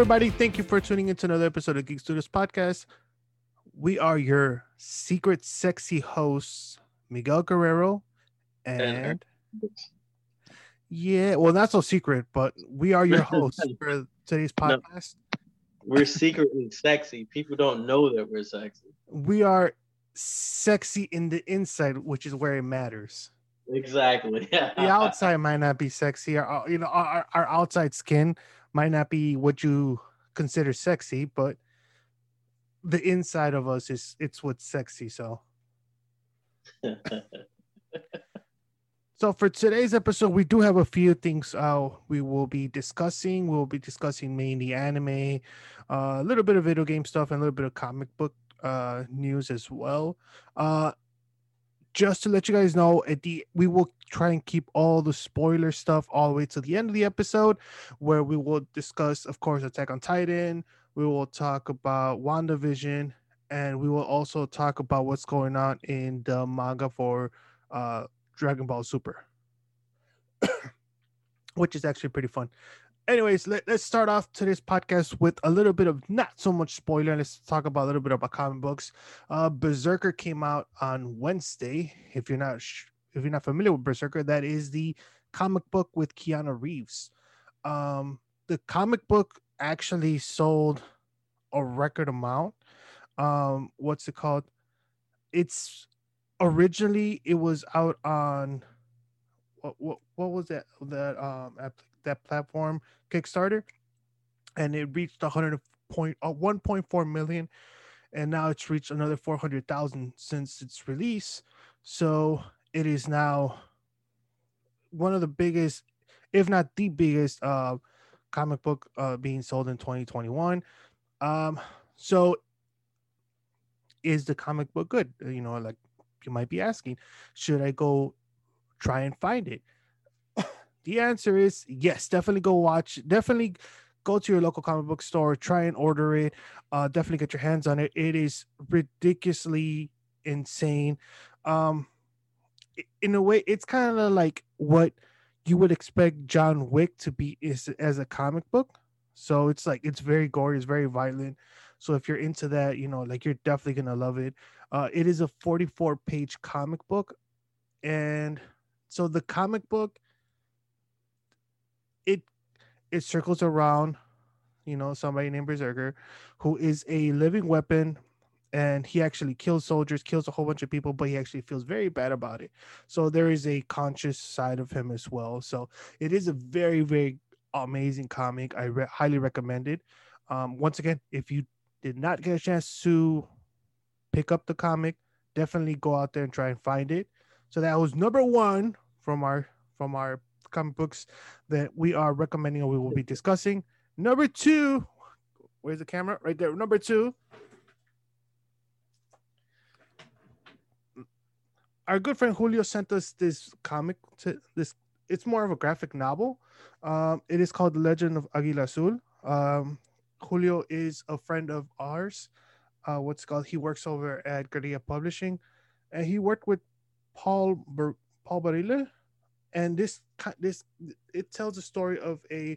everybody. Thank you for tuning in to another episode of Geek Studios Podcast. We are your secret sexy hosts, Miguel Guerrero and yeah, well, not so secret, but we are your hosts for today's podcast. No, we're secretly sexy. People don't know that we're sexy. We are sexy in the inside, which is where it matters. Exactly. The outside might not be sexy. Or, you know, our outside skin might not be what you consider sexy, but the inside of us it's what's sexy. So. So for today's episode, we do have a few things we will be discussing. We'll be discussing mainly anime, a little bit of video game stuff, and a little bit of comic book news as well. Just to let you guys know, we will try and keep all the spoiler stuff all the way to the end of the episode, where we will discuss, of course, Attack on Titan. We will talk about WandaVision, and we will also talk about what's going on in the manga for Dragon Ball Super, which is actually pretty fun. Anyways, let's start off today's podcast with a little bit of not so much spoiler. Let's talk about a little bit about comic books. Berserker came out on Wednesday. If you're not familiar with Berserker, that is the comic book with Keanu Reeves. The comic book actually sold a record amount. What's it called? It's originally, it was out on what was that platform, Kickstarter, and it reached 1.4 million, and now it's reached another 400,000 since its release. So it is now one of the biggest, if not the biggest, comic book being sold in 2021. So is the comic book good? You know, like, you might be asking, should I go try and find it? The answer is yes. Definitely go watch. Definitely go to your local comic book store. Try and order it. Definitely get your hands on it. It is ridiculously insane. In a way, it's kind of like what you would expect John Wick to be as a comic book. So it's like, it's very gory. It's very violent. So if you're into that, you know, like, you're definitely going to love it. It is a 44-page comic book. And so the comic book, it circles around, you know, somebody named Berserker, who is a living weapon. And he actually kills soldiers, kills a whole bunch of people, but he actually feels very bad about it. So there is a conscious side of him as well. So it is a very, very amazing comic. I highly recommend it. Once again, if you did not get a chance to pick up the comic, definitely go out there and try and find it. So that was number one from our comic books that we are recommending or we will be discussing. Number two, where's the camera? Right there. Number two, our good friend Julio sent us this comic. It's more of a graphic novel. It is called The Legend of Águila Azul. Julio is a friend of ours. He works over at Guerrilla Publishing, and he worked with Paul Barilla, and this it tells the story of a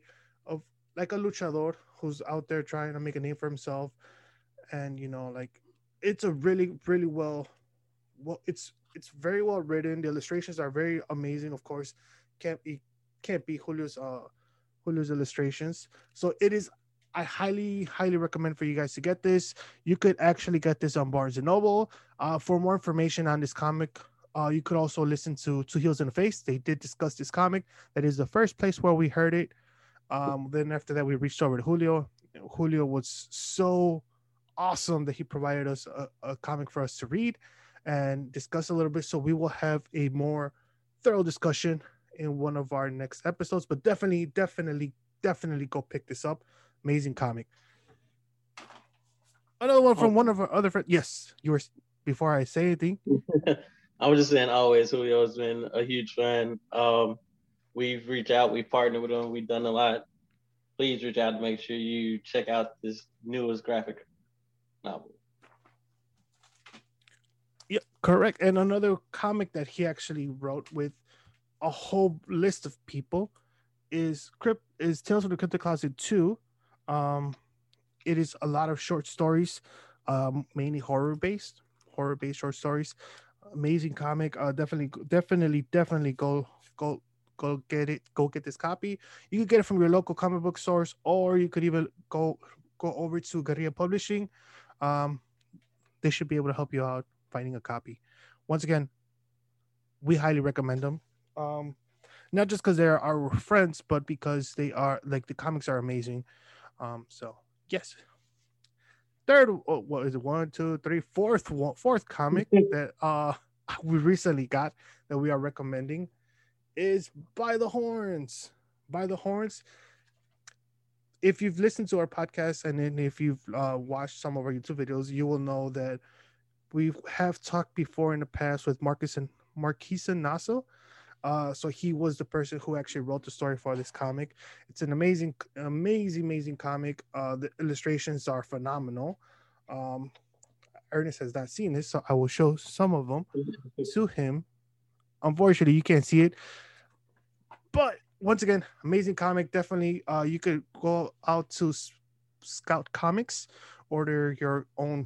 luchador who's out there trying to make a name for himself, and, you know, like, it's a really, really well it's very well written. The illustrations are very amazing. Of course, can't be Julio's illustrations. So it is. I highly recommend for you guys to get this. You could actually get this on Barnes & Noble. For more information on this comic, you could also listen to Two Heels in the Face. They did discuss this comic. That is the first place where we heard it. Then after that, we reached over to Julio. Julio was so awesome that he provided us a comic for us to read and discuss a little bit. So we will have a more thorough discussion in one of our next episodes. But definitely go pick this up. Amazing comic. Another one from one of our other friends. Yes, you were, before I say anything. I was just saying, always, Julio's been a huge fan. We've reached out, we've partnered with him, we've done a lot. Please reach out to make sure you check out this newest graphic novel. Yep, correct. And another comic that he actually wrote with a whole list of people is Tales from the Cryptic Closet 2. It is a lot of short stories, mainly horror-based short stories. Amazing comic. Definitely go get it. Go get this copy. You can get it from your local comic book source, or you could even go over to Guerrilla Publishing. They should be able to help you out finding a copy. Once again, we highly recommend them. Not just because they are our friends, but because they are, like, the comics are amazing. So yes, fourth comic that we recently got that we are recommending is By the Horns. By the Horns. If you've listened to our podcast and then if you've watched some of our YouTube videos, you will know that we have talked before in the past with Marquise Nasso. So he was the person who actually wrote the story for this comic. It's an amazing comic. The illustrations are phenomenal. Ernest has not seen this, so I will show some of them to him. Unfortunately, you can't see it. But once again, amazing comic. Definitely, you could go out to Scout Comics, order your own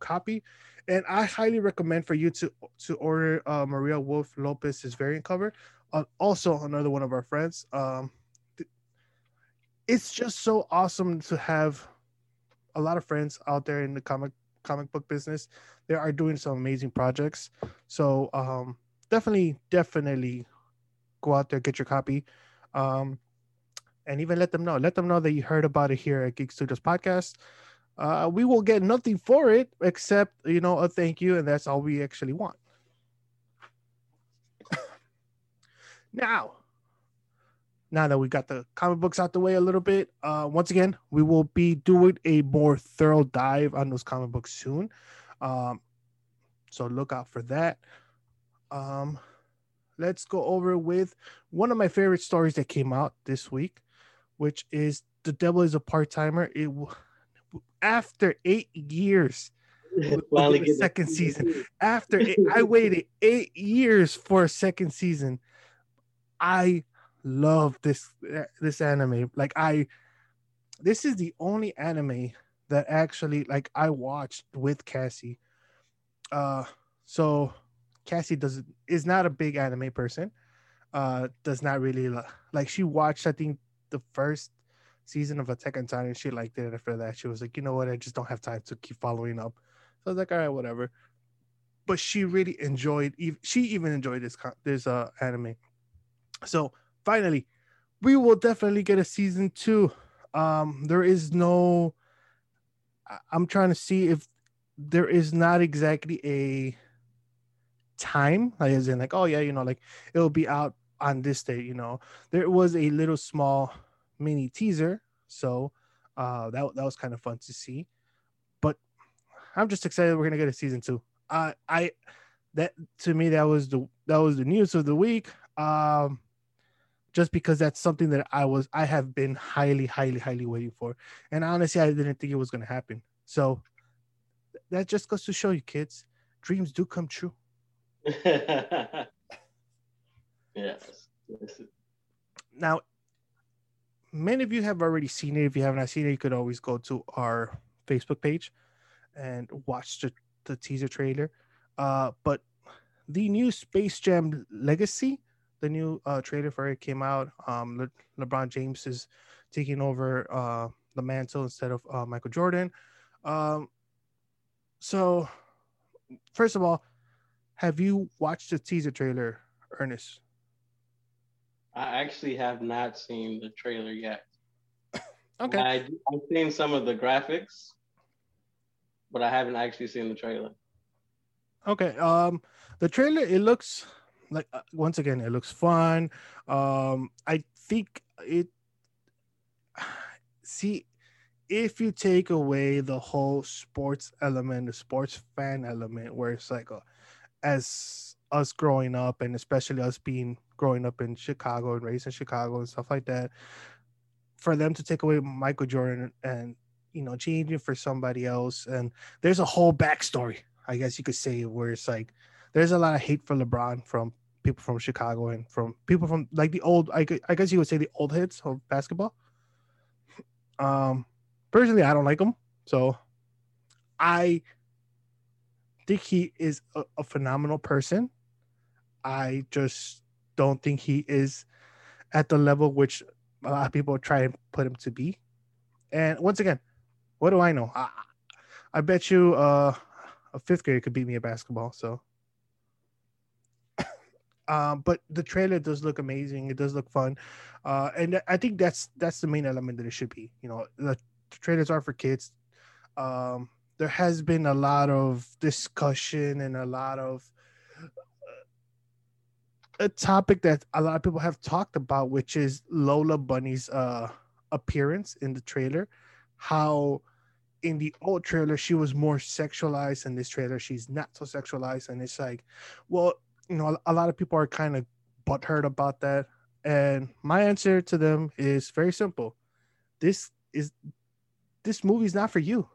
copy. And I highly recommend for you to order Maria Wolf Lopez's variant cover. Also, another one of our friends. It's just so awesome to have a lot of friends out there in the comic book business. They are doing some amazing projects. So definitely go out there, get your copy. And even let them know. Let them know that you heard about it here at Geek Studios Podcast. We will get nothing for it except, a thank you, and that's all we actually want. Now that we got the comic books out the way a little bit, once again, we will be doing a more thorough dive on those comic books soon. So look out for that. Let's go over with one of my favorite stories that came out this week, which is The Devil is a Part-Timer. After 8 years, second season. I waited 8 years for a second season. I love this anime. This is the only anime that actually I watched with Cassie. So Cassie is not a big anime person. Does not really like. She watched, I think, the first season of Attack on Titan, and she liked it. After that, she was like, you know what? I just don't have time to keep following up. So I was like, all right, whatever. But she really enjoyed. She even enjoyed this anime. So finally, we will definitely get a season 2. There is no. I'm trying to see if there is not exactly a time, as in it'll be out on this day. There was a little small mini teaser, so that was kind of fun to see, but I'm just excited we're gonna get a season 2. That was the news of the week, just because that's something that I have been highly waiting for, and honestly I didn't think it was gonna happen. So that just goes to show you, kids, dreams do come true. Yes. Now, many of you have already seen it. If you have not seen it, you could always go to our Facebook page and watch the teaser trailer. But the new Space Jam Legacy, the new trailer for it came out. LeBron James is taking over the mantle instead of Michael Jordan. So, first of all, have you watched the teaser trailer, Ernest? I actually have not seen the trailer yet. Okay. I've seen some of the graphics, but I haven't actually seen the trailer. Okay. The trailer, it looks like, once again, it looks fun. I think if you take away the whole sports element, the sports fan element, where it's like, as us growing up, and especially us being growing up in Chicago and raised in Chicago and stuff like that, for them to take away Michael Jordan and change it for somebody else, and there's a whole backstory, I guess you could say, where it's like there's a lot of hate for LeBron from people from Chicago and from people from the old, I guess you would say, the old heads of basketball. Personally, I don't like him. So I think he is a phenomenal person. I just don't think he is at the level which a lot of people try and put him to be. And once again, what do I know? I bet you a fifth grader could beat me at basketball. So, but the trailer does look amazing. It does look fun, and I think that's the main element that it should be. You know, the trailers are for kids. There has been a lot of discussion and a lot of a topic that a lot of people have talked about, which is Lola Bunny's appearance in the trailer. How in the old trailer she was more sexualized, in this trailer she's not so sexualized, and it's like, well, you know, a lot of people are kind of butthurt about that, and my answer to them is very simple. This movie's not for you.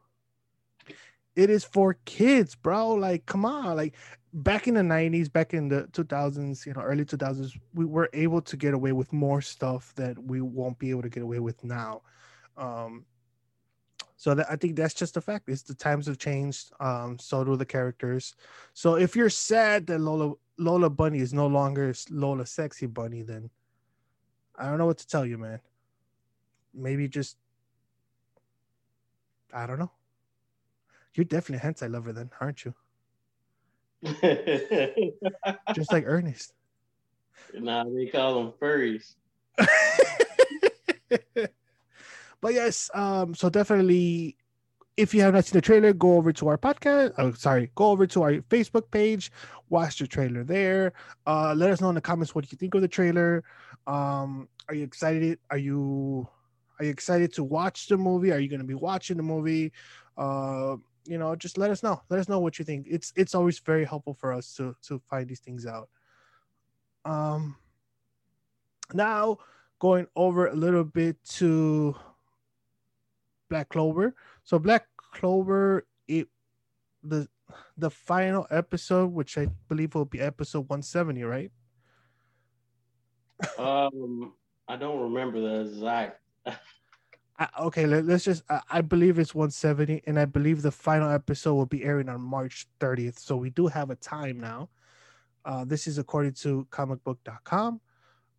It is for kids, bro. Like, come on. Like, back in the 90s, back in the 2000s, you know, early 2000s, we were able to get away with more stuff that we won't be able to get away with now. So I think that's just a fact. It's the times have changed. So do the characters. So if you're sad that Lola Bunny is no longer Lola Sexy Bunny, then I don't know what to tell you, man. Maybe just, I don't know. You're definitely a hentai lover then, aren't you? Just like Ernest. Nah, they call them furries. But yes, so definitely, if you have not seen the trailer, go over to our podcast. Go over to our Facebook page, watch the trailer there. Let us know in the comments what you think of the trailer. Are you excited? Are you excited to watch the movie? Are you going to be watching the movie? You know, just let us know. Let us know what you think. It's always very helpful for us to find these things out. Now going over a little bit to Black Clover. So Black Clover, the final episode, which I believe will be episode 170, right? I don't remember the exact. Okay, let's just. I believe it's 170, and I believe the final episode will be airing on March 30th. So we do have a time now. This is according to comicbook.com.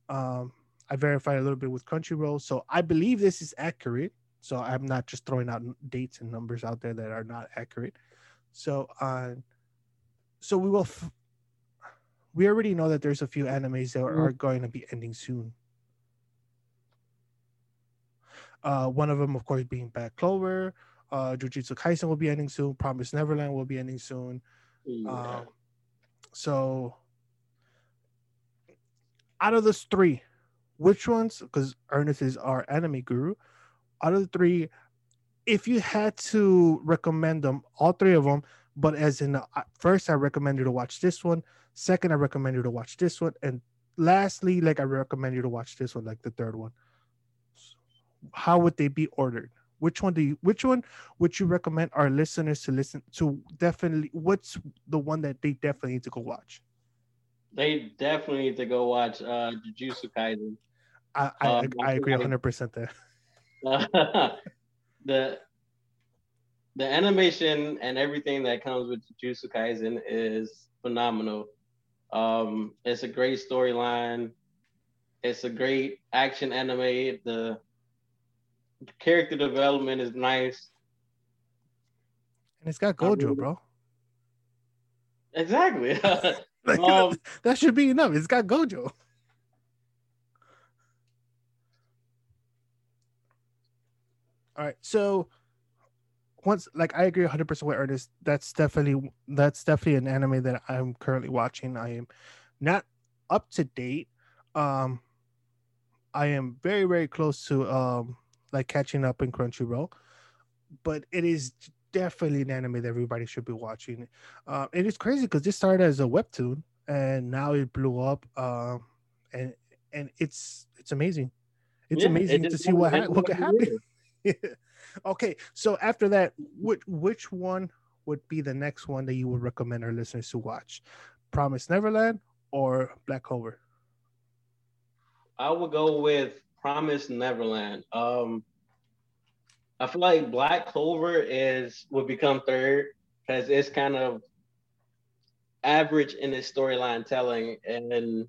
I verified a little bit with Crunchyroll, so I believe this is accurate. So I'm not just throwing out dates and numbers out there that are not accurate. So we will. We already know that there's a few animes that are going to be ending soon. One of them, of course, being Black Clover. Jujutsu Kaisen will be ending soon. Promised Neverland will be ending soon. Yeah. So, out of those three, which ones? Because Ernest is our anime guru. Out of the three, if you had to recommend them, all three of them, but as in first, I recommend you to watch this one. Second, I recommend you to watch this one. And lastly, like, I recommend you to watch this one, like the third one. How would they be ordered? Which one would you recommend our listeners to listen to? Definitely, what's the one that they definitely need to go watch? They definitely need to go watch Jujutsu Kaisen. I agree 100% there. The animation and everything that comes with Jujutsu Kaisen is phenomenal. It's a great storyline. It's a great action anime. The character development is nice. And it's got Gojo, bro. Exactly. Like, that should be enough. It's got Gojo. All right, so once, like, I agree 100% with Ernest. That's definitely an anime that I'm currently watching. I am not up to date. I am very, very close to like catching up in Crunchyroll, but it is definitely an anime that everybody should be watching. It is crazy because this started as a webtoon and now it blew up, and it's amazing. It's amazing to see what could happen. Okay, so after that, which one would be the next one that you would recommend our listeners to watch? Promised Neverland or Black Clover? I would go with Promised Neverland. I feel like Black Clover would become third because it's kind of average in its storyline telling, and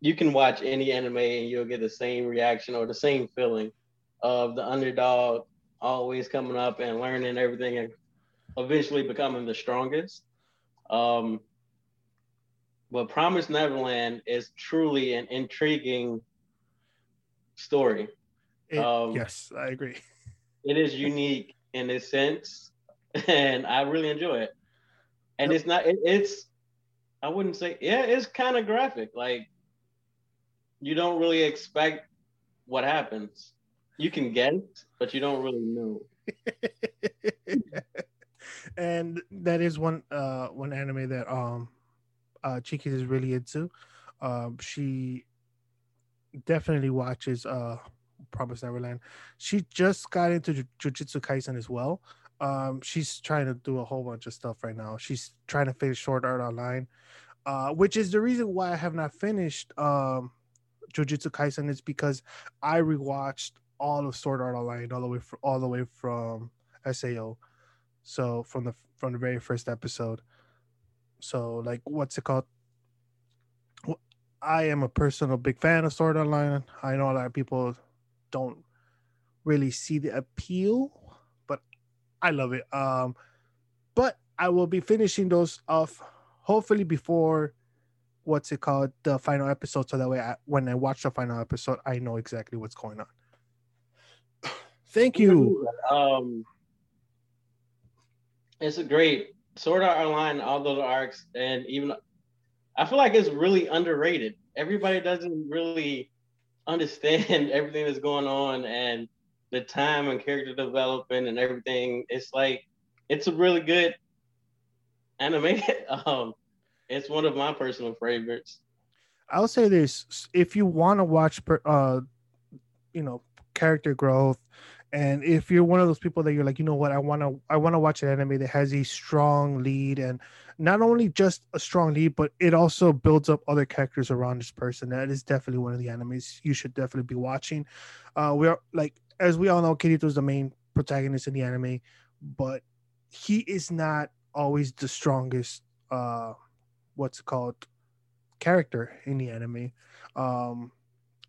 you can watch any anime and you'll get the same reaction or the same feeling of the underdog always coming up and learning everything and eventually becoming the strongest. But Promised Neverland is truly an intriguing story. Yes, I agree. It is unique in its sense, and I really enjoy it. And it's not, I wouldn't say, it's kind of graphic. Like, you don't really expect what happens. You can get it, but you don't really know. And that is one anime that Chiki is really into. She definitely watches Promised Neverland. She just got into Jujutsu Kaisen as well. She's trying to do a whole bunch of stuff right now. She's trying to finish Sword Art Online, which is the reason why I have not finished Jujutsu Kaisen, is because I rewatched all of Sword Art Online all the way from SAO. So from the very first episode. So like, what's it called? I am a personal big fan of Sword Art Online. I know a lot of people don't really see the appeal, but I love it. But I will be finishing those off hopefully before the final episode, so that way when I watch the final episode, I know exactly what's going on. Thank you. It's a great Sword Art Online, all those arcs, and even I feel like it's really underrated. Everybody doesn't really understand everything that's going on and the time and character development and everything. It's like, it's a really good anime. It's one of my personal favorites. I'll say this: if you want to watch, character growth, and if you're one of those people that you're like, you know what, I want to watch an anime that has a strong lead, and not only just a strong lead, but it also builds up other characters around this person, that is definitely one of the animes you should definitely be watching. We're like, as we all know, Kirito is the main protagonist in the anime, but he is not always the strongest character in the anime.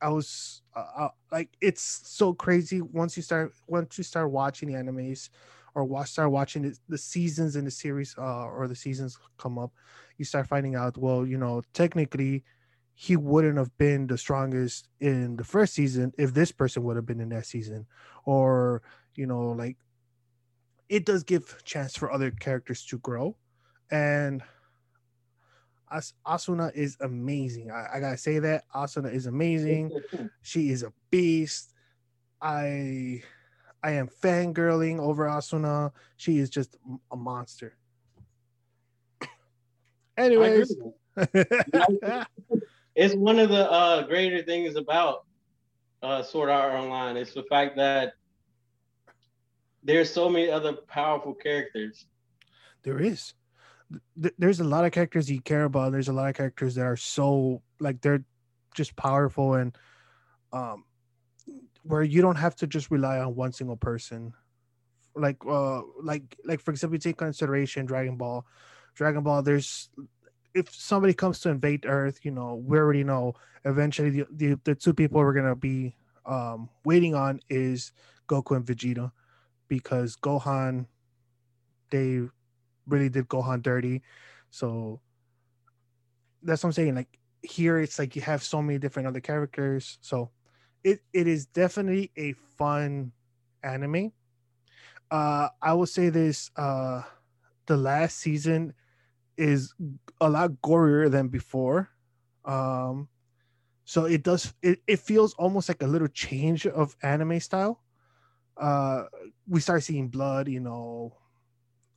It's so crazy once you start watching the animes, or start watching the seasons in the series, or the seasons come up, you start finding out, well, you know, technically he wouldn't have been the strongest in the first season if this person would have been in that season, or, you know, like, it does give chance for other characters to grow. And Asuna is amazing. I gotta say that. Asuna is amazing. She is a beast. I am fangirling over Asuna. She is just a monster. Anyways. It's one of the greater things about Sword Art Online. It's the fact that there's so many other powerful characters. There is. There's a lot of characters you care about. There's a lot of characters that are so, like, they're just powerful, and where you don't have to just rely on one single person. Like for example, you take consideration Dragon Ball. There's, if somebody comes to invade Earth, you know, we already know eventually the two people we're gonna be waiting on is Goku and Vegeta, because Gohan, they really did Gohan dirty. So that's what I'm saying. Like, here it's like you have so many different other characters. So it is definitely a fun anime. I will say this, the last season is a lot gorier than before. So it does, it feels almost like a little change of anime style. We start seeing blood, you know,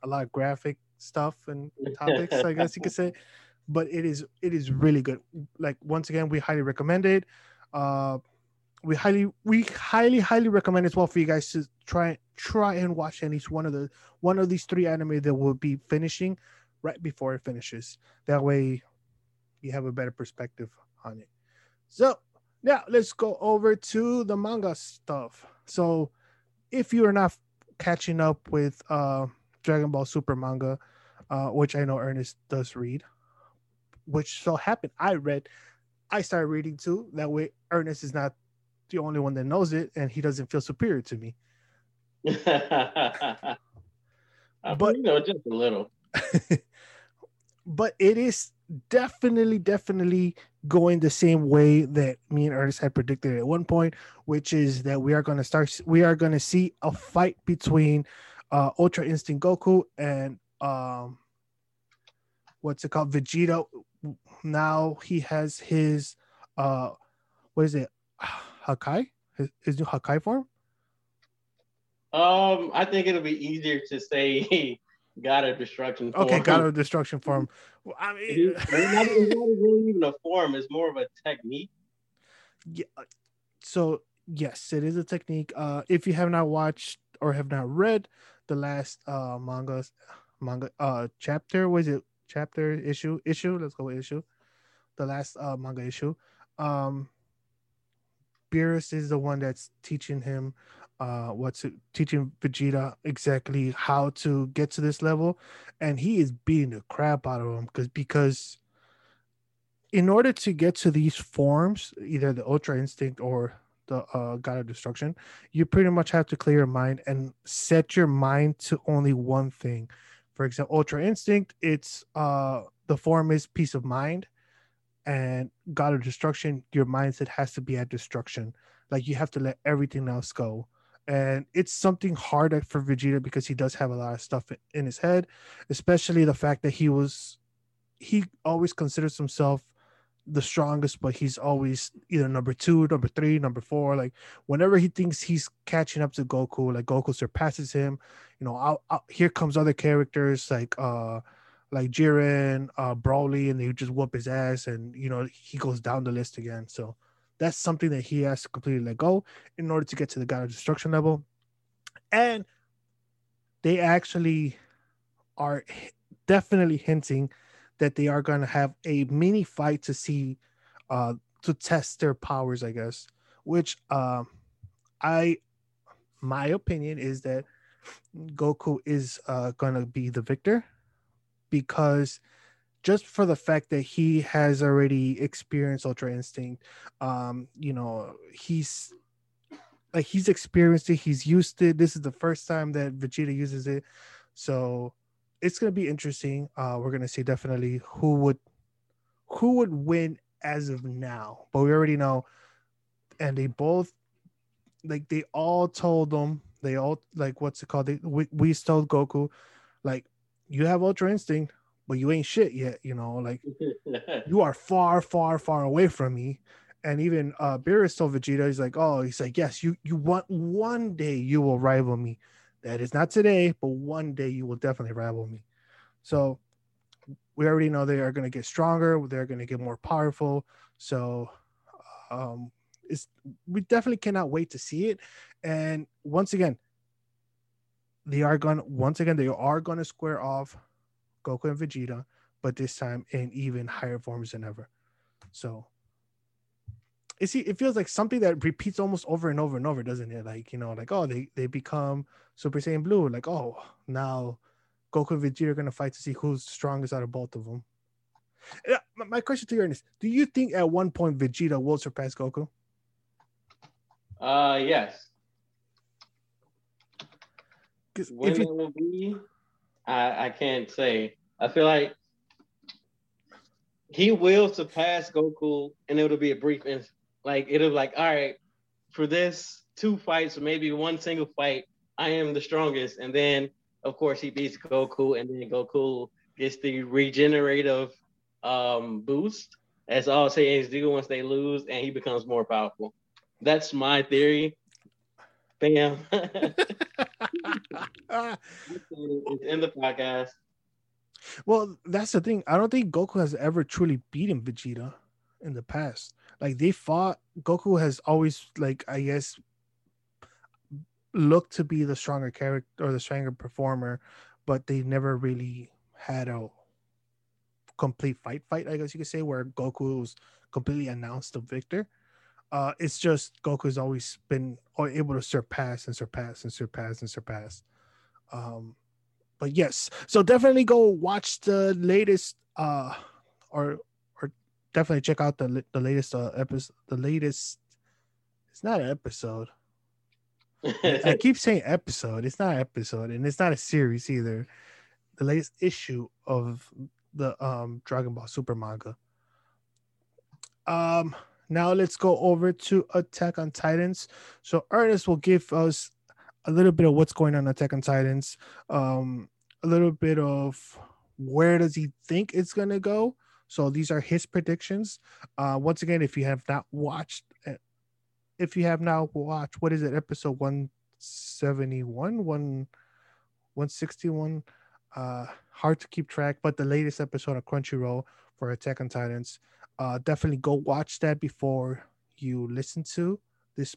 a lot of graphic stuff and topics, I guess you could say, but it is really good. Like, once again, we highly recommend it. We highly recommend it as well for you guys to try and watch at least one of these three anime that we'll be finishing right before it finishes. That way you have a better perspective on it. So now let's go over to the manga stuff. So if you are not catching up with Dragon Ball Super manga, which I know Ernest does read, which so happened I started reading too. That way Ernest is not the only one that knows it and he doesn't feel superior to me. But just a little. But it is definitely going the same way that me and Ernest had predicted at one point, which is that we are going to see a fight between Ultra Instinct Goku and Vegeta. Now he has his Hakai? His new Hakai form? I think it'll be easier to say God of Destruction form. Okay, God of Destruction form. I mean, it's not really even a form, it's more of a technique. Yeah. So yes, it is a technique. If you have not watched or have not read the last manga chapter, was it chapter issue? Let's go with issue. The last manga issue. Beerus is the one that's teaching him teaching Vegeta exactly how to get to this level, and he is beating the crap out of him because in order to get to these forms, either the Ultra Instinct or the God of Destruction, you pretty much have to clear your mind and set your mind to only one thing. For example, Ultra Instinct, it's the form is peace of mind, and God of Destruction, your mindset has to be at destruction. Like, you have to let everything else go. And it's something hard for Vegeta because he does have a lot of stuff in his head, especially the fact that he always considers himself the strongest, but he's always either number 2, number 3, number 4. Like, whenever he thinks he's catching up to Goku, like, Goku surpasses him. You know, here comes other characters like Jiren, Broly, and they just whoop his ass, and, you know, he goes down the list again. So that's something that he has to completely let go in order to get to the God of Destruction level. And they actually are definitely hinting that they are going to have a mini fight to see, to test their powers, I guess, which my opinion is that Goku is going to be the victor, because just for the fact that he has already experienced Ultra Instinct, you know, he's experienced it. He's used it. This is the first time that Vegeta uses it. So it's going to be interesting. We're going to see definitely who would win as of now, but we already know. And we told Goku, like, you have Ultra Instinct, but you ain't shit yet, you know, like, you are far, far, far away from me. And even Beerus told Vegeta, he's like, yes, you want one day you will rival me. That is not today, but one day you will definitely rival me. So we already know they are going to get stronger. They're going to get more powerful. So we definitely cannot wait to see it. And once again, they are going to square off, Goku and Vegeta, but this time in even higher forms than ever. So it feels like something that repeats almost over and over and over, doesn't it? Like, you know, like, oh, they become Super Saiyan Blue. Like, oh, now Goku and Vegeta are going to fight to see who's strongest out of both of them. My question to you, Ernest, do you think at one point Vegeta will surpass Goku? Yes. When it will be, I can't say. I feel like he will surpass Goku, and it'll be a brief instant. Like, it'll be like, all right, for this 2 fights, maybe one single fight, I am the strongest. And then, of course, he beats Goku, and then Goku gets the regenerative boost, as all Saiyans do once they lose, and he becomes more powerful. That's my theory. Bam. It's in the podcast. Well, that's the thing. I don't think Goku has ever truly beaten Vegeta in the past. Like, they fought. Goku has always, like, I guess, looked to be the stronger character or the stronger performer, but they never really had a complete fight, I guess you could say, where Goku was completely announced the victor. It's just Goku's always been able to surpass. But yes, so definitely go watch the latest, or definitely check out the latest episode. The latest, it's not an episode. I keep saying episode. It's not an episode, and it's not a series either. The latest issue of the Dragon Ball Super manga. Now let's go over to Attack on Titans. So Ernest will give us a little bit of what's going on in Attack on Titans, a little bit of where does he think it's going to go. So these are his predictions. Once again, if you have not watched, what is it? Episode 171, 161, hard to keep track, but the latest episode of Crunchyroll for Attack on Titans. Definitely go watch that before you listen to this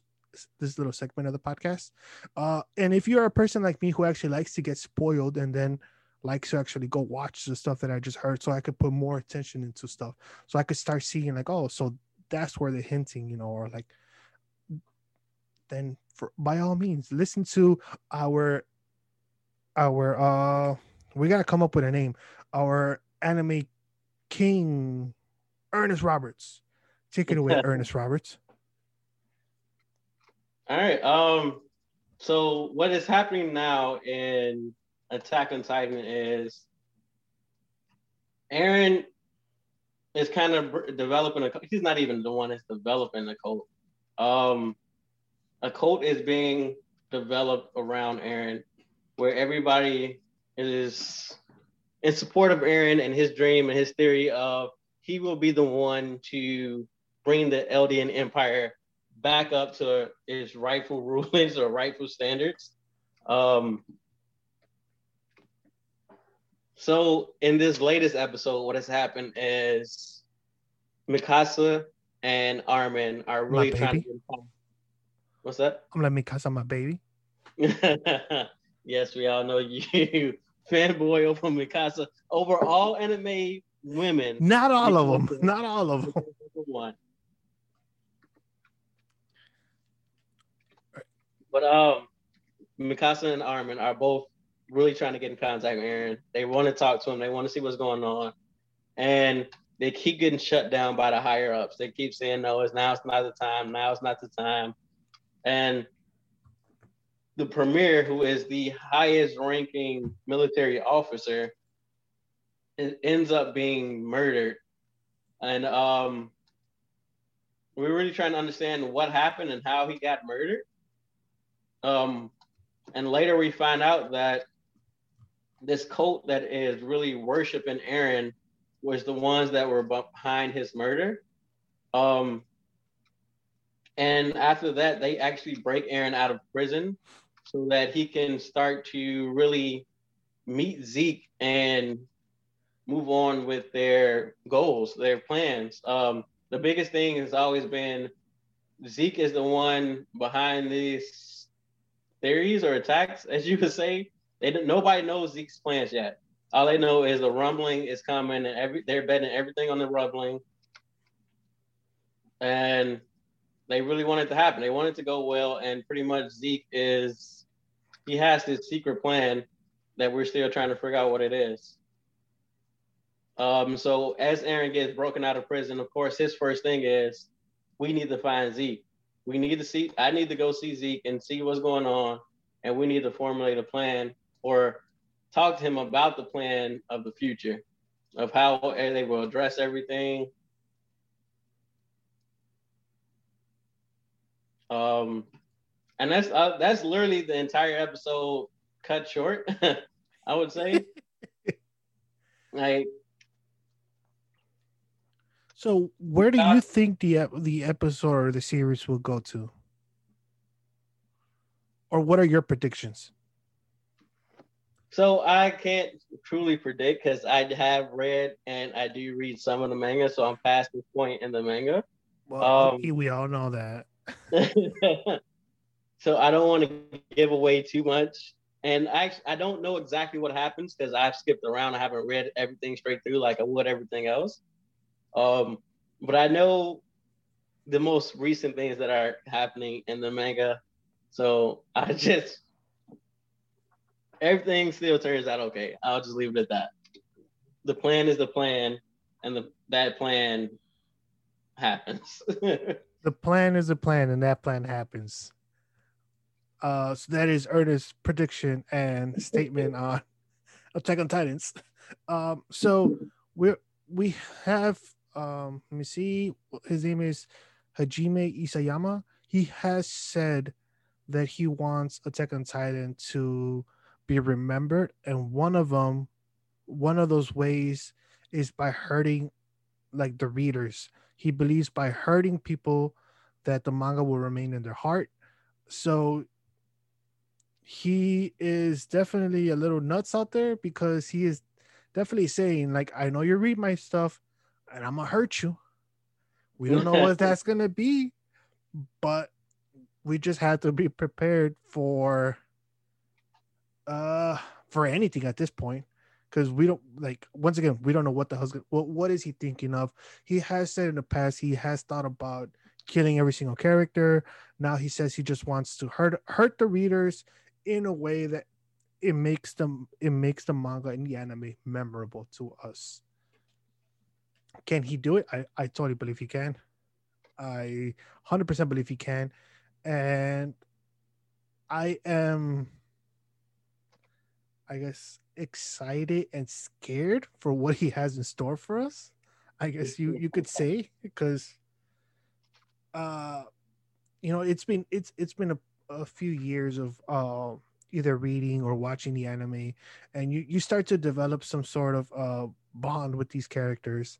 little segment of the podcast. And if you're a person like me who actually likes to get spoiled and then likes to actually go watch the stuff that I just heard, so I could put more attention into stuff, so I could start seeing like, oh, so that's where they're hinting, you know, or like, then by all means, listen to our we gotta come up with a name, our anime king, Ernest Roberts. Take it away, Ernest Roberts. All right. So what is happening now in Attack on Titan is Eren is kind of developing a cult. He's not even the one that's developing a cult. A cult is being developed around Eren, where everybody is in support of Eren and his dream and his theory of he will be the one to bring the Eldian Empire back up to its rightful rulings or rightful standards. So in this latest episode, what has happened is Mikasa and Armin are really trying to... What's that? I'm like, Mikasa, my baby. Yes, we all know you fanboy over Mikasa. Over all anime women. Not all of them. Not all of them. One. But Mikasa and Armin are both really trying to get in contact with Eren. They want to talk to him. They want to see what's going on. And they keep getting shut down by the higher ups. They keep saying, no, now it's not the time. And the premier, who is the highest ranking military officer, ends up being murdered. And we're really trying to understand what happened and how he got murdered. And later we find out that this cult that is really worshiping Eren was the ones that were behind his murder. And after that, they actually break Eren out of prison so that he can start to really meet Zeke and move on with their goals, their plans. The biggest thing has always been Zeke is the one behind these theories or attacks, as you could say. Nobody knows Zeke's plans yet. All they know is the rumbling is coming, and they're betting everything on the rumbling. And they really want it to happen. They want it to go well, and pretty much he has this secret plan that we're still trying to figure out what it is. So as Eren gets broken out of prison, of course, his first thing is, we need to find Zeke. I need to go see Zeke and see what's going on. And we need to formulate a plan or talk to him about the plan of the future, of how they will address everything. And that's literally the entire episode cut short, I would say. Like, so where do you think the episode or the series will go to? Or what are your predictions? So I can't truly predict because I have read and I do read some of the manga. So I'm past this point in the manga. Well, we all know that. So I don't want to give away too much. And I don't know exactly what happens because I've skipped around. I haven't read everything straight through like I would everything else. But I know the most recent things that are happening in the manga. So I just, everything still turns out okay. I'll just leave it at that. The plan is the plan, and that plan happens. The plan is a plan, and that plan happens. So that is Ernest's prediction and statement on Attack on Titans. So we have, let me see, his name is Hajime Isayama. He has said that he wants Attack on Titan to be remembered, and one of those ways is by hurting, like, the readers. He believes by hurting people that the manga will remain in their heart. So he is definitely a little nuts out there, because he is definitely saying, like, I know you read my stuff and I'm gonna hurt you. We don't know what that's gonna be, but we just have to be prepared for anything at this point. Because we don't, like, once again, we don't know what the hell's what is he thinking of. He has said in the past he has thought about killing every single character. Now he says he just wants to hurt the readers in a way that it makes the manga and the anime memorable to us. Can he do it? I totally believe he can. I 100% believe he can. And I am, I guess, excited and scared for what he has in store for us, I guess you could say, because it's been a few years of either reading or watching the anime, and you start to develop some sort of bond with these characters,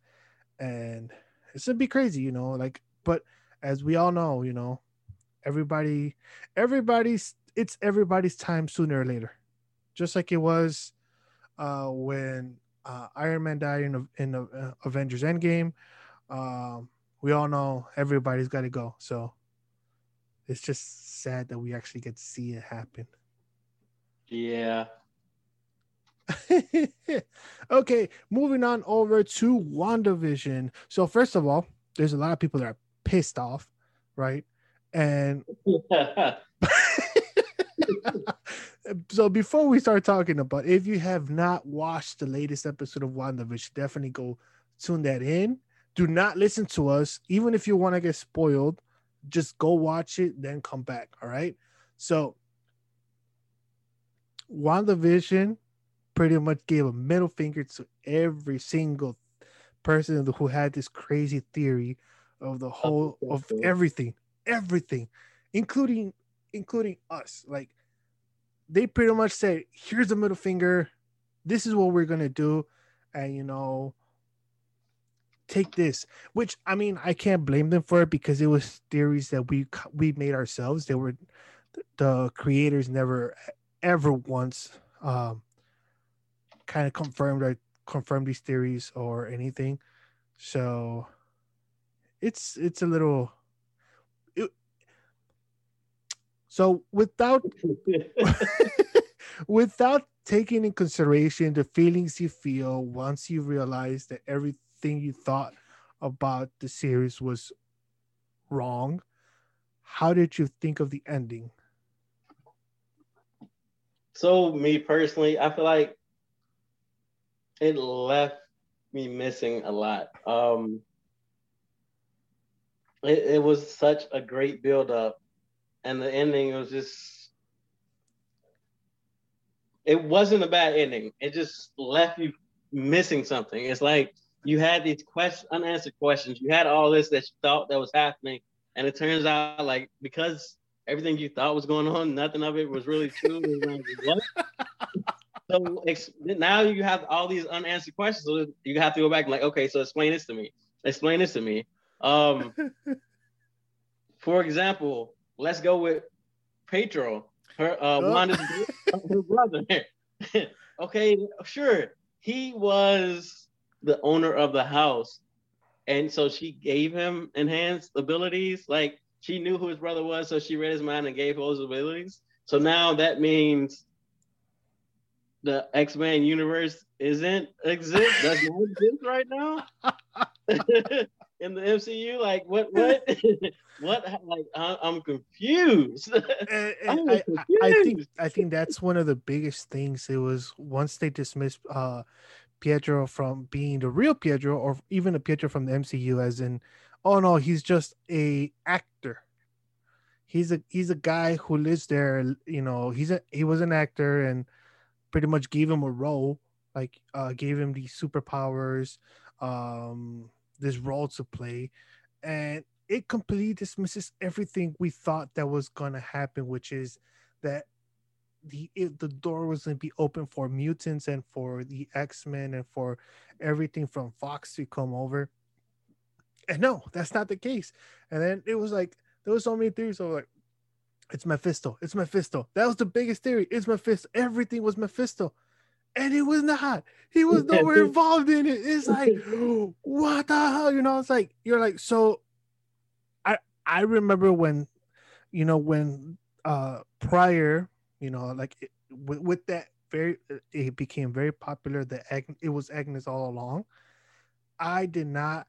and it's gonna be crazy, like, but as we all know, everybody's time sooner or later, just like it was when Iron Man died in Avengers Endgame. We all know everybody's got to go. So it's just sad that we actually get to see it happen. Yeah. Okay, moving on over to WandaVision. So first of all, there's a lot of people that are pissed off, right? And... So before we start talking about, if you have not watched the latest episode of WandaVision, definitely go tune that in. Do not listen to us. Even if you want to get spoiled, just go watch it, then come back. All right. So WandaVision pretty much gave a middle finger to every single person who had this crazy theory of the whole of everything, including us. Like, they pretty much said, here's the middle finger. This is what we're going to do. And, take this, which, I mean, I can't blame them for it, because it was theories that we made ourselves. They were, the creators never, ever once kind of confirmed these theories or anything. So it's a little... So without taking in consideration the feelings you feel once you realize that everything you thought about the series was wrong, how did you think of the ending? So me personally, I feel like it left me missing a lot. It was such a great build-up. And the ending was just, it wasn't a bad ending. It just left you missing something. It's like you had these unanswered questions. You had all this that you thought that was happening. And it turns out, like, because everything you thought was going on, nothing of it was really true. So now you have all these unanswered questions. So you have to go back and, like, okay, so explain this to me. Explain this to me. For example, let's go with Pedro, Wanda's brother. Okay, sure. He was the owner of the house. And so she gave him enhanced abilities. Like, she knew who his brother was, so she read his mind and gave him those abilities. So now that means the X-Men universe doesn't exist right now. in the MCU? Like, what? What? Like, I'm confused. I think that's one of the biggest things. It was once they dismissed Pietro from being the real Pietro, or even a Pietro from the MCU, as in, oh no, he's just a actor. He's a guy who lives there. You know, he was an actor, and pretty much gave him a role, like gave him these superpowers, this role to play, and it completely dismisses everything we thought that was gonna happen, which is that the door was gonna be open for mutants and for the X-Men and for everything from Fox to come over. And no, that's not the case. And then it was like there were so many theories of like, it's Mephisto. It's Mephisto. That was the biggest theory. It's Mephisto. Everything was Mephisto. And it was not. He was nowhere involved in it. It's like, what the hell? You know, it's like, you're like, so I remember when, you know, when prior, you know, like it, with that very, it became very popular that it was Agnes all along. I did not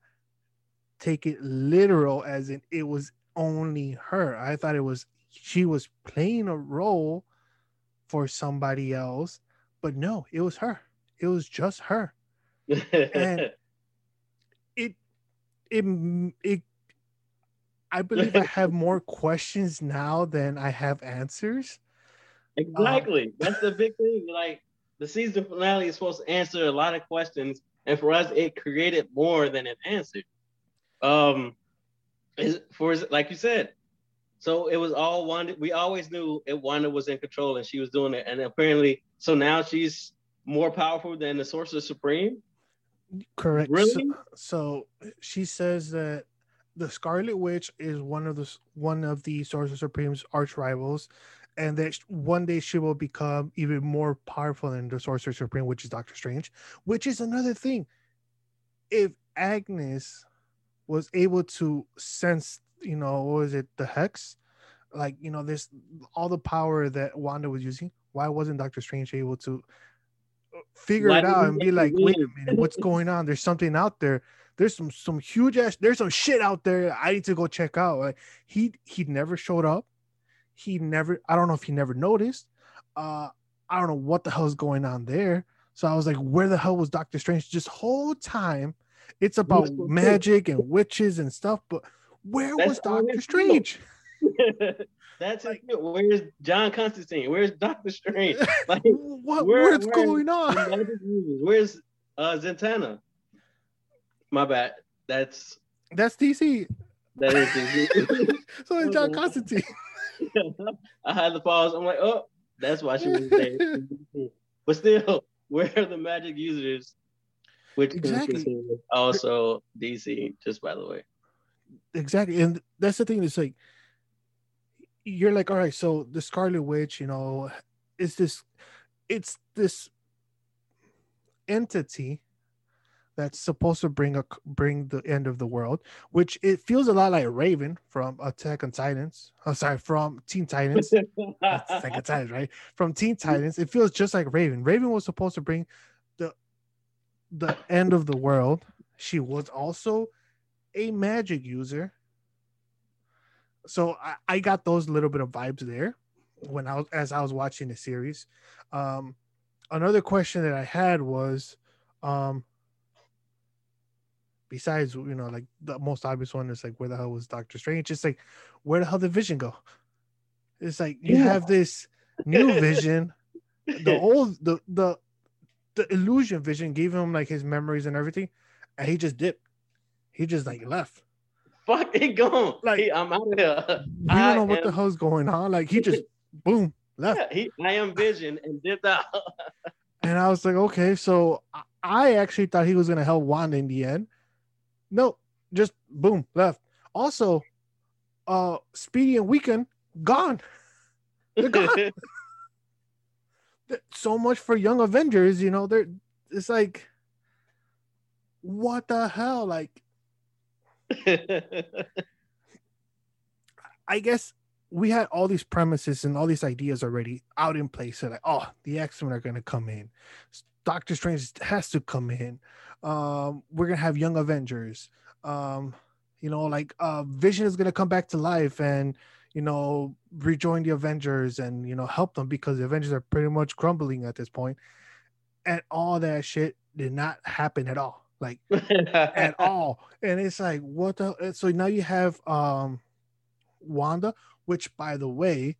take it literal as in it was only her. I thought it was, she was playing a role for somebody else, but no, it was her. It was just her. And I believe I have more questions now than I have answers. Exactly. That's the big thing. Like, the season finale is supposed to answer a lot of questions, and for us, it created more than it answered. For like you said, so it was all Wanda. We always knew Wanda was in control and she was doing it. And apparently, so now she's more powerful than the Sorcerer Supreme? Correct. Really? So she says that the Scarlet Witch is one of the Sorcerer Supreme's arch rivals, and that one day she will become even more powerful than the Sorcerer Supreme, which is Doctor Strange, which is another thing. If Agnes was able to sense, you know, what was it, the hex, like, you know, this, all the power that Wanda was using, why wasn't Doctor Strange able to figure it out and be like, wait a minute, what's going on? There's something out there. There's some huge ass, there's some shit out there I need to go check out. Like, he never showed up. I don't know if he never noticed. I don't know what the hell's going on there. So I was like, where the hell was Doctor Strange this whole time? It's about magic and witches and stuff, but where was Doctor Strange? That's like, where's John Constantine? Where's Doctor Strange? Like, what's going on? Where's Zatanna? My bad. That's DC. That is DC. So is John Constantine. I had the pause. I'm like, oh, that's why she was there. But still, where are the magic users? Which exactly. Also DC, just by the way. Exactly. And that's the thing. It's like, you're like, all right, so the Scarlet Witch, you know, it's this entity that's supposed to bring the end of the world, which it feels a lot like Raven from Attack on Titans. I'm sorry, from Teen Titans. Attack on Titans, right? From Teen Titans. It feels just like Raven. Raven was supposed to bring the end of the world. She was also a magic user, so I got those little bit of vibes there as I was watching the series. Another question that I had was, besides, you know, like the most obvious one is like, where the hell was Doctor Strange? It's like, where the hell did Vision go? It's like, you have this new Vision, the illusion Vision gave him like his memories and everything, and he just dipped. He just like left. Fuck it, gone. Like, I'm out of here. I don't know what the hell's going on. Like, he just boom left. I am Vision and dipped out. And I was like, okay, so I actually thought he was gonna help Wanda in the end. No, just boom left. Also, Speedy and Weekend gone. They're gone. So much for Young Avengers, you know. It's like, what the hell? Like, I guess we had all these premises and all these ideas already out in place. So like, oh, the X-Men are gonna come in. Doctor Strange has to come in. We're gonna have Young Avengers. Vision is going to come back to life and, you know, rejoin the Avengers and, you know, help them because the Avengers are pretty much crumbling at this point. And all that shit did not happen at all. Like, at all. And it's like, what the... So now you have Wanda, which, by the way,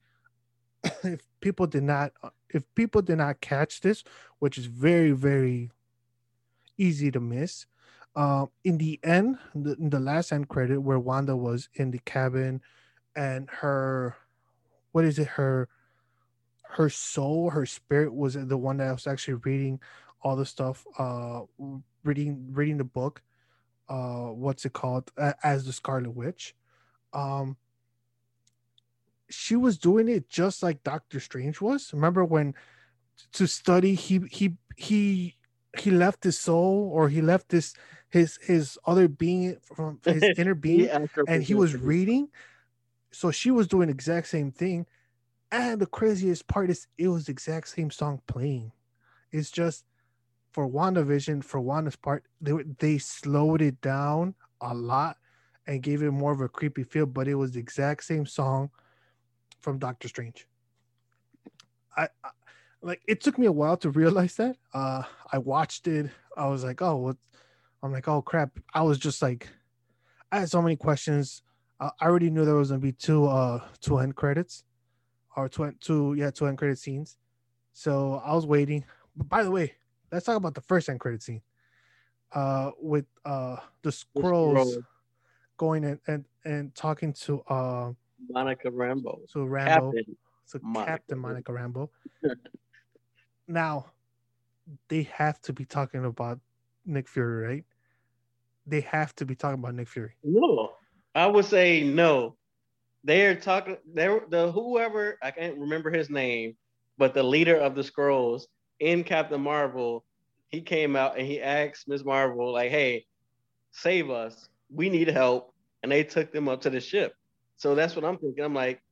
if people did not catch this, which is very, very easy to miss, in the end, in the last end credit where Wanda was in the cabin and her soul, her spirit was the one that was actually reading all the stuff, reading the book, as the Scarlet Witch. She was doing it just like Doctor Strange was. Remember when to study, he left his soul, or he left his other being, from his inner being, and he was reading. So she was doing the exact same thing. And the craziest part is it was the exact same song playing. It's just for WandaVision, for Wanda's part, they slowed it down a lot and gave it more of a creepy feel, but it was the exact same song from Doctor Strange. I like, it took me a while to realize that. I watched it. I was like, oh, what? I'm like, oh crap. I was just like, I had so many questions. I already knew there was going to be two end credits. Or two end credit scenes. So I was waiting. But by the way, let's talk about the first end credit scene with the Skrulls going and talking to Monica Rambeau. So Rambeau, Captain Monica Rambeau. Now, they have to be talking about Nick Fury, right? They have to be talking about Nick Fury. No, I would say no. They're talking. Whoever, I can't remember his name, but the leader of the Skrulls in Captain Marvel, he came out and he asked Ms. Marvel, like, "Hey, save us. We need help." And they took them up to the ship. So that's what I'm thinking. I'm like,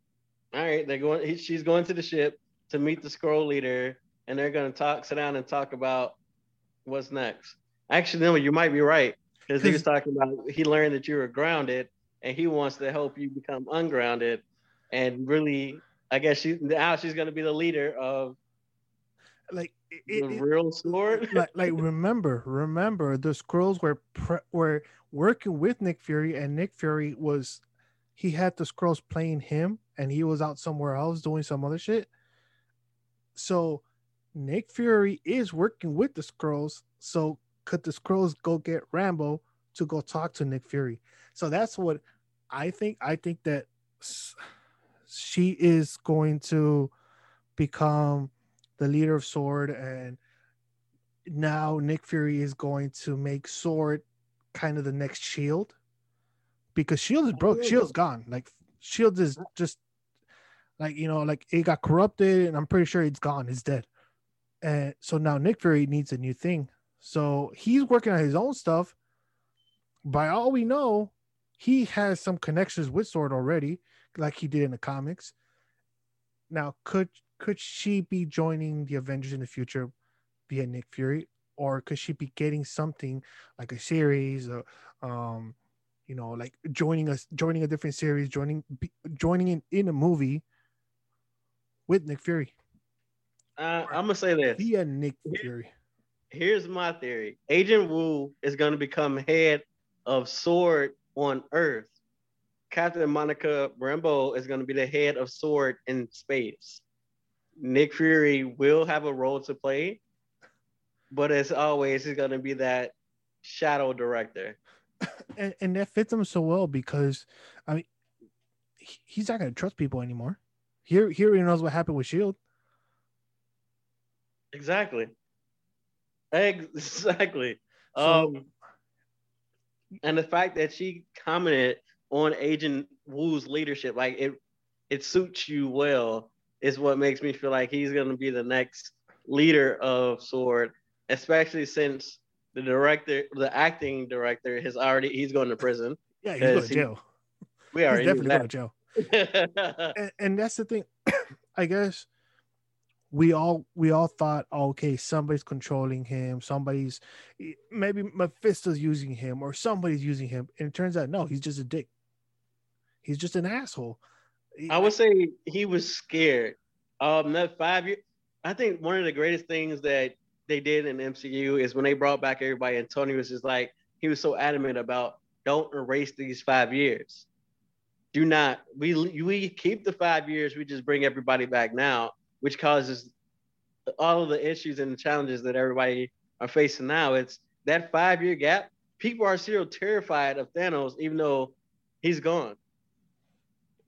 all right, they're going. She's going to the ship to meet the Skrull leader, and they're going to sit down and talk about what's next. Actually, no, you might be right, because he was talking about he learned that you were grounded. And he wants to help you become ungrounded, and really, I guess she's going to be the leader of real sword. Remember, the Skrulls were working with Nick Fury, and Nick Fury had the Skrulls playing him, and he was out somewhere else doing some other shit. So Nick Fury is working with the Skrulls. So could the Skrulls go get Rambeau to go talk to Nick Fury? So that's what I think. I think that she is going to become the leader of SWORD, and now Nick Fury is going to make SWORD kind of the next SHIELD, because SHIELD is broke. SHIELD's gone. Like, SHIELD is just like, you know, like it got corrupted, and I'm pretty sure it's gone. It's dead. And so now Nick Fury needs a new thing. So he's working on his own stuff. By all we know, he has some connections with SWORD already, like he did in the comics. Now, could she be joining the Avengers in the future via Nick Fury, or could she be getting something like a series, or like joining a different series, joining in a movie with Nick Fury? I'm gonna say this via Nick Fury. Here's my theory: Agent Wu is gonna become head of SWORD on Earth. Captain Monica Rambeau is going to be the head of SWORD in space. Nick Fury will have a role to play, but as always, he's going to be that shadow director. And that fits him so well, because I mean, he's not going to trust people anymore. He already knows what happened with S.H.I.E.L.D. Exactly. So, and the fact that she commented on Agent Wu's leadership, like it suits you well, is what makes me feel like he's going to be the next leader of SWORD, especially since the acting director, he's going to prison. Yeah, he's going to jail. He's definitely going to jail. And that's the thing. I guess we all thought, oh, okay, somebody's controlling him, somebody's, maybe Mephisto's using him or somebody's using him, and it turns out no, he's just a dick. He's just an asshole. I would say he was scared. That 5 year, I think one of the greatest things that they did in the MCU is when they brought back everybody, and Tony was just like, he was so adamant about, don't erase these 5 years. Do not, we keep the 5 years, we just bring everybody back now, which causes all of the issues and the challenges that everybody are facing now. It's that 5 year gap. People are still terrified of Thanos, even though he's gone.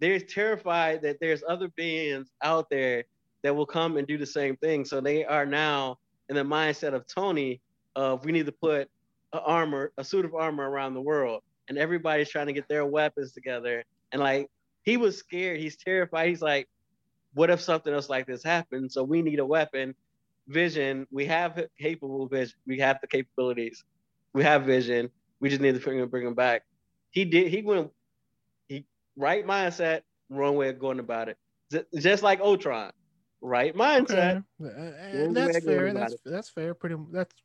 They're terrified that there's other beings out there that will come and do the same thing. So they are now in the mindset of Tony of, we need to put a suit of armor around the world, and everybody's trying to get their weapons together. And like, he was scared. He's terrified. He's like, what if something else like this happens? So we need a weapon. Vision, we have capable vision. We have the capabilities. We have vision. We just need to bring him back. He did. He went. He right mindset, wrong way of going about it. Just like Ultron, right mindset. Okay. That's fair. That's fair. Pretty.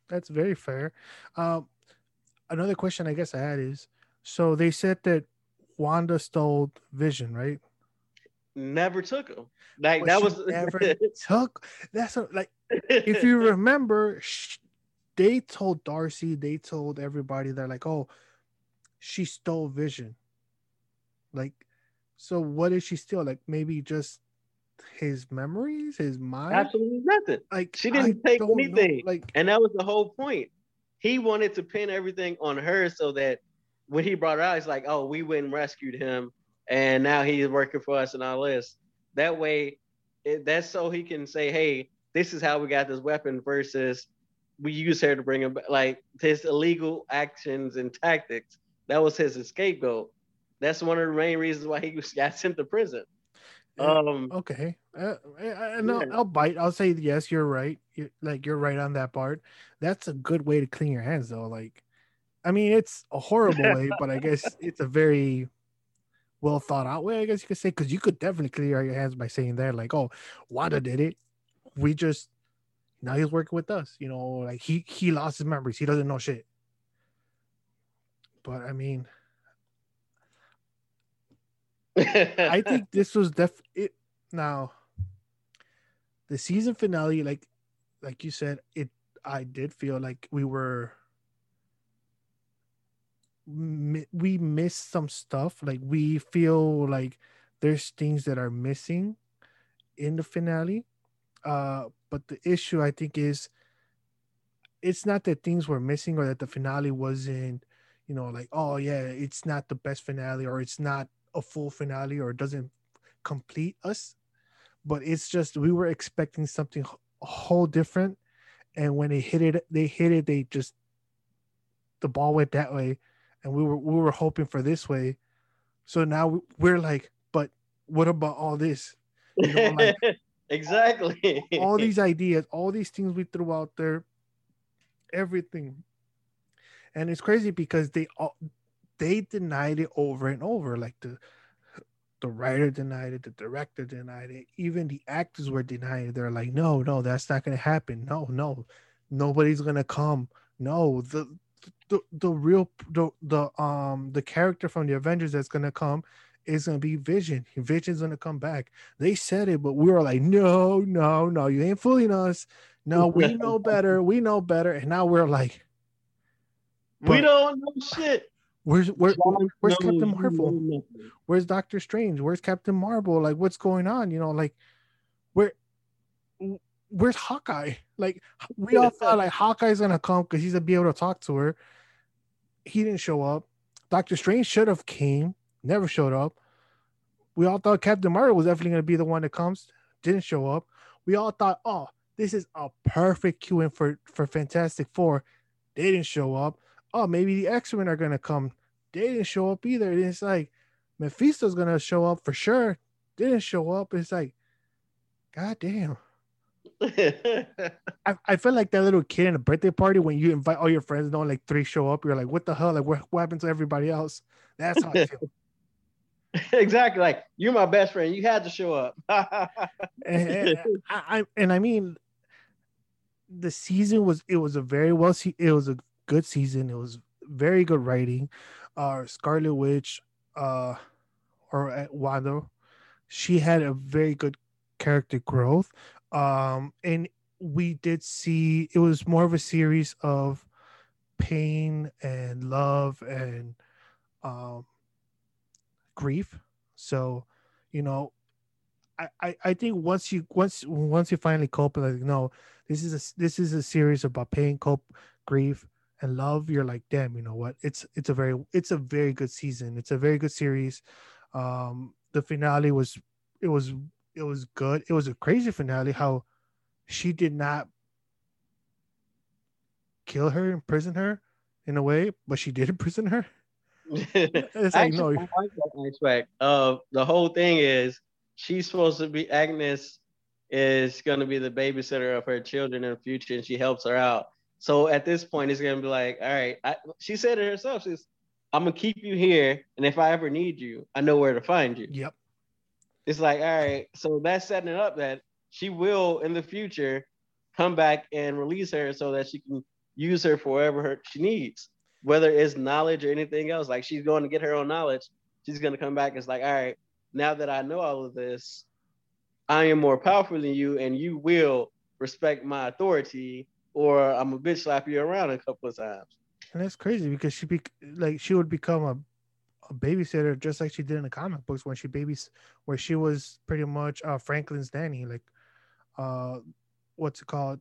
That's very fair. Another question I guess I had is, so they said that Wanda stole Vision, right? Never took him. Like, well, that was never took. That's a, like, if you remember, they told Darcy, they told everybody, they're like, oh, she stole Vision. Like, so what did she steal? Like, maybe just his memories, his mind? Absolutely nothing. Like, she didn't take anything. Know, like, and that was the whole point. He wanted to pin everything on her so that when he brought her out, he's like, oh, we went and rescued him, and now he's working for us and all this. That way, that's so he can say, hey, this is how we got this weapon versus we use her to bring him back. Like, his illegal actions and tactics, that was his escape goal. That's one of the main reasons why he got sent to prison. Okay. I'll bite. I'll say, yes, you're right. You're right on that part. That's a good way to clean your hands, though. Like, I mean, it's a horrible way, but I guess it's a very well thought out way, I guess you could say, because you could definitely clear your hands by saying that, like, oh, Wanda did it. We just, now he's working with us, you know, like he lost his memories. He doesn't know shit. But I mean, I think this was it. Now, the season finale, like you said, I did feel like we miss some stuff. Like, we feel like there's things that are missing in the finale, but the issue, I think, is it's not that things were missing or that the finale wasn't, you know, like, oh yeah, it's not the best finale or it's not a full finale or it doesn't complete us, but it's just we were expecting something a whole different, and when they hit it, they just, the ball went that way. And we were hoping for this way. So now we're like, but what about all this? You know, like, exactly. All these ideas, all these things we threw out there, everything. And it's crazy because they denied it over and over. Like the writer denied it, the director denied it, even the actors were denying it. They're like, no, that's not going to happen. No, nobody's going to come. No, the character from the Avengers that's gonna come is gonna be Vision. Vision's gonna come back. They said it, but we were like, no, you ain't fooling us. No, we know better. We know better. And now we're like, we don't know shit. Where's Captain Marvel? Where's Doctor Strange? Where's Captain Marvel? Like, what's going on? You know, like, where's Hawkeye? Like, we all thought like Hawkeye's gonna come because he's gonna be able to talk to her. He didn't show up. Doctor Strange should have came, never showed up. We all thought Captain Marvel was definitely gonna be the one that comes, didn't show up. We all thought, oh, this is a perfect queuing for Fantastic Four. They didn't show up. Oh, maybe the X-Men are gonna come. They didn't show up either. And it's like Mephisto's gonna show up for sure. Didn't show up. It's like, goddamn. I feel like that little kid in a birthday party when you invite all your friends and only like three show up. You're like, what the hell? Like, what happened to everybody else? That's how I feel. Exactly. Like, you're my best friend. You had to show up. And I mean, the season was, it was a good season. It was very good writing. Scarlet Witch, or Wanda, she had a very good character growth. And we did see, it was more of a series of pain and love and grief. So, you know, I think once you finally cope, like, no, this is a series about pain, cope, grief, and love. You're like, damn, you know what? It's a very good season. It's a very good series. The finale was good. It was a crazy finale. How she did not kill her, imprison her in a way, but she did imprison her. It's like, no. I like that aspect of the whole thing. Is she's supposed to be, Agnes is going to be the babysitter of her children in the future, and she helps her out. So at this point, it's going to be like, all right, she said it herself. She's, I'm going to keep you here, and if I ever need you, I know where to find you. Yep. It's like, all right, so that's setting it up that she will, in the future, come back and release her so that she can use her for whatever she needs, whether it's knowledge or anything else. Like, she's going to get her own knowledge. She's going to come back. It's like, all right, now that I know all of this, I am more powerful than you, and you will respect my authority, or I'm a bitch slap you around a couple of times. And that's crazy because she would become a babysitter just like she did in the comic books when where she was pretty much Franklin's nanny, like what's it called,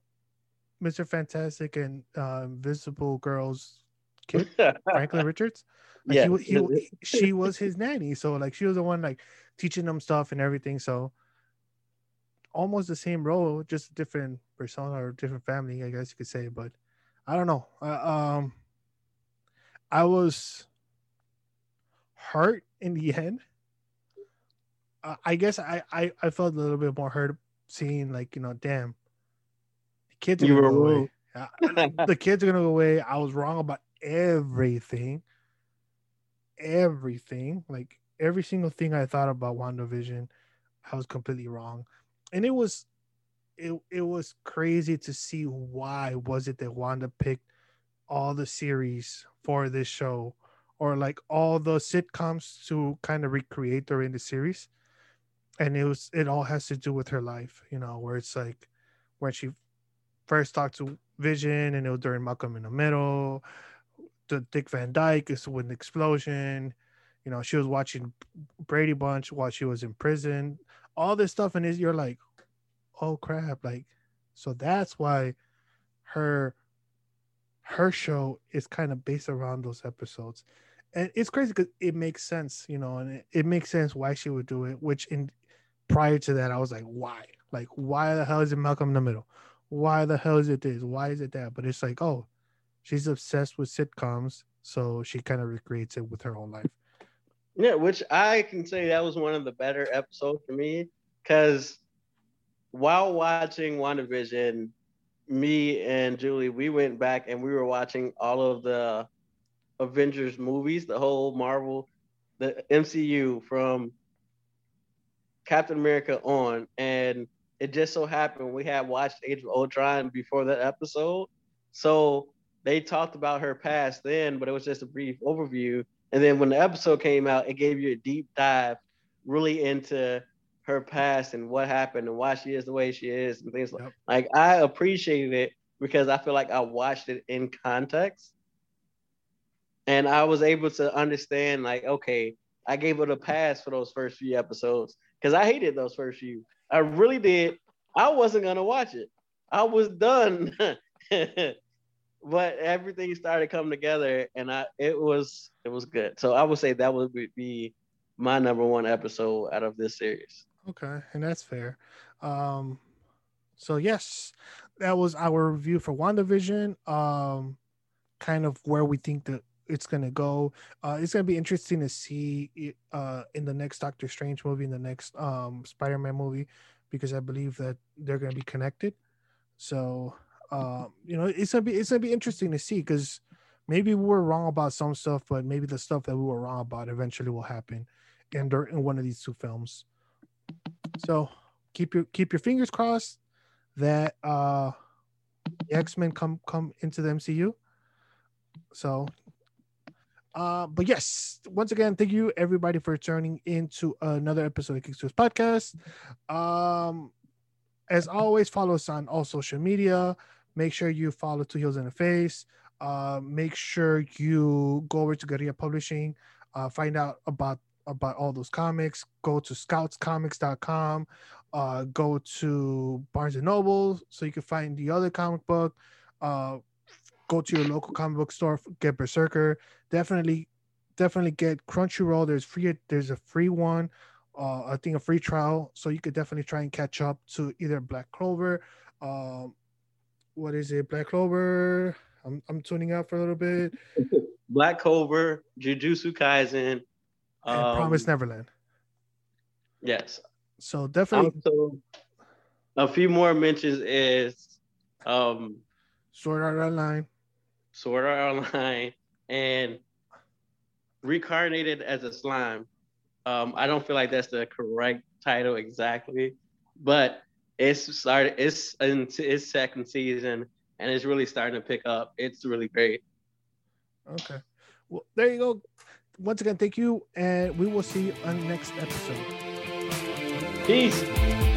Mr. Fantastic and Invisible Girl's kid, Franklin Richards. Like, yeah, she was his nanny, so like she was the one like teaching them stuff and everything. So almost the same role, just a different persona or different family, I guess you could say. But I don't know. I was hurt in the end. I guess I felt a little bit more hurt seeing, like, you know, damn, the kids are going to go away. The kids are going to go away. I was wrong about everything. Like, every single thing I thought about WandaVision, I was completely wrong. And it was crazy to see why was it that Wanda picked all the series for this show, or like all the sitcoms to kind of recreate during the series. And it all has to do with her life, you know, where it's like when she first talked to Vision, and it was during Malcolm in the Middle, the Dick Van Dyke is with an explosion. You know, she was watching Brady Bunch while she was in prison. All this stuff, and you're like, oh crap, like, so that's why her show is kind of based around those episodes. And it's crazy because it makes sense, you know, and it makes sense why she would do it, which prior to that I was like, why? Like, why the hell is it Malcolm in the Middle? Why the hell is it this? Why is it that? But it's like, oh, she's obsessed with sitcoms, so she kind of recreates it with her own life. Yeah, which I can say that was one of the better episodes for me, because while watching WandaVision, me and Julie, we went back and we were watching all of the Avengers movies, the whole Marvel, the MCU from Captain America on. And it just so happened we had watched Age of Ultron before that episode. So they talked about her past then, but it was just a brief overview. And then when the episode came out, it gave you a deep dive really into her past and what happened and why she is the way she is and things like that. Like, I appreciated it because I feel like I watched it in context. And I was able to understand, like, okay, I gave it a pass for those first few episodes because I hated those first few. I really did. I wasn't going to watch it. I was done. But everything started coming together, and it was good. So I would say that would be my number one episode out of this series. Okay, and that's fair. So yes, that was our review for WandaVision. Kind of where we think that it's gonna go. It's gonna be interesting to see it, in the next Doctor Strange movie, in the next Spider-Man movie, because I believe that they're gonna be connected. So. You know, it's gonna be interesting to see, because maybe we were wrong about some stuff, but maybe the stuff that we were wrong about eventually will happen, ender in one of these two films. So keep your fingers crossed that the X-Men come into the MCU. So, but yes, once again, thank you everybody for tuning into another episode of Geek Studios Podcast. As always, follow us on all social media. Make sure you follow Two Heels in the Face. Make sure you go over to Guerrilla Publishing. Find out about all those comics. Go to scoutscomics.com. Go to Barnes & Noble so you can find the other comic book. Go to your local comic book store. Get Berserker. Definitely get Crunchyroll. There's a free one. I think a free trial. So you could definitely try and catch up to either Black Clover. What is it? Black Clover. I'm tuning out for a little bit. Black Clover, Jujutsu Kaisen, and Promised Neverland. Yes. So definitely. Also, a few more mentions is Sword Art Online, and Reincarnated as a Slime. I don't feel like that's the correct title exactly, but it's started. It's in its second season. And it's really starting to pick up. It's really great. Okay. Well, there you go. Once again, thank you. And we will see you on the next episode. Peace.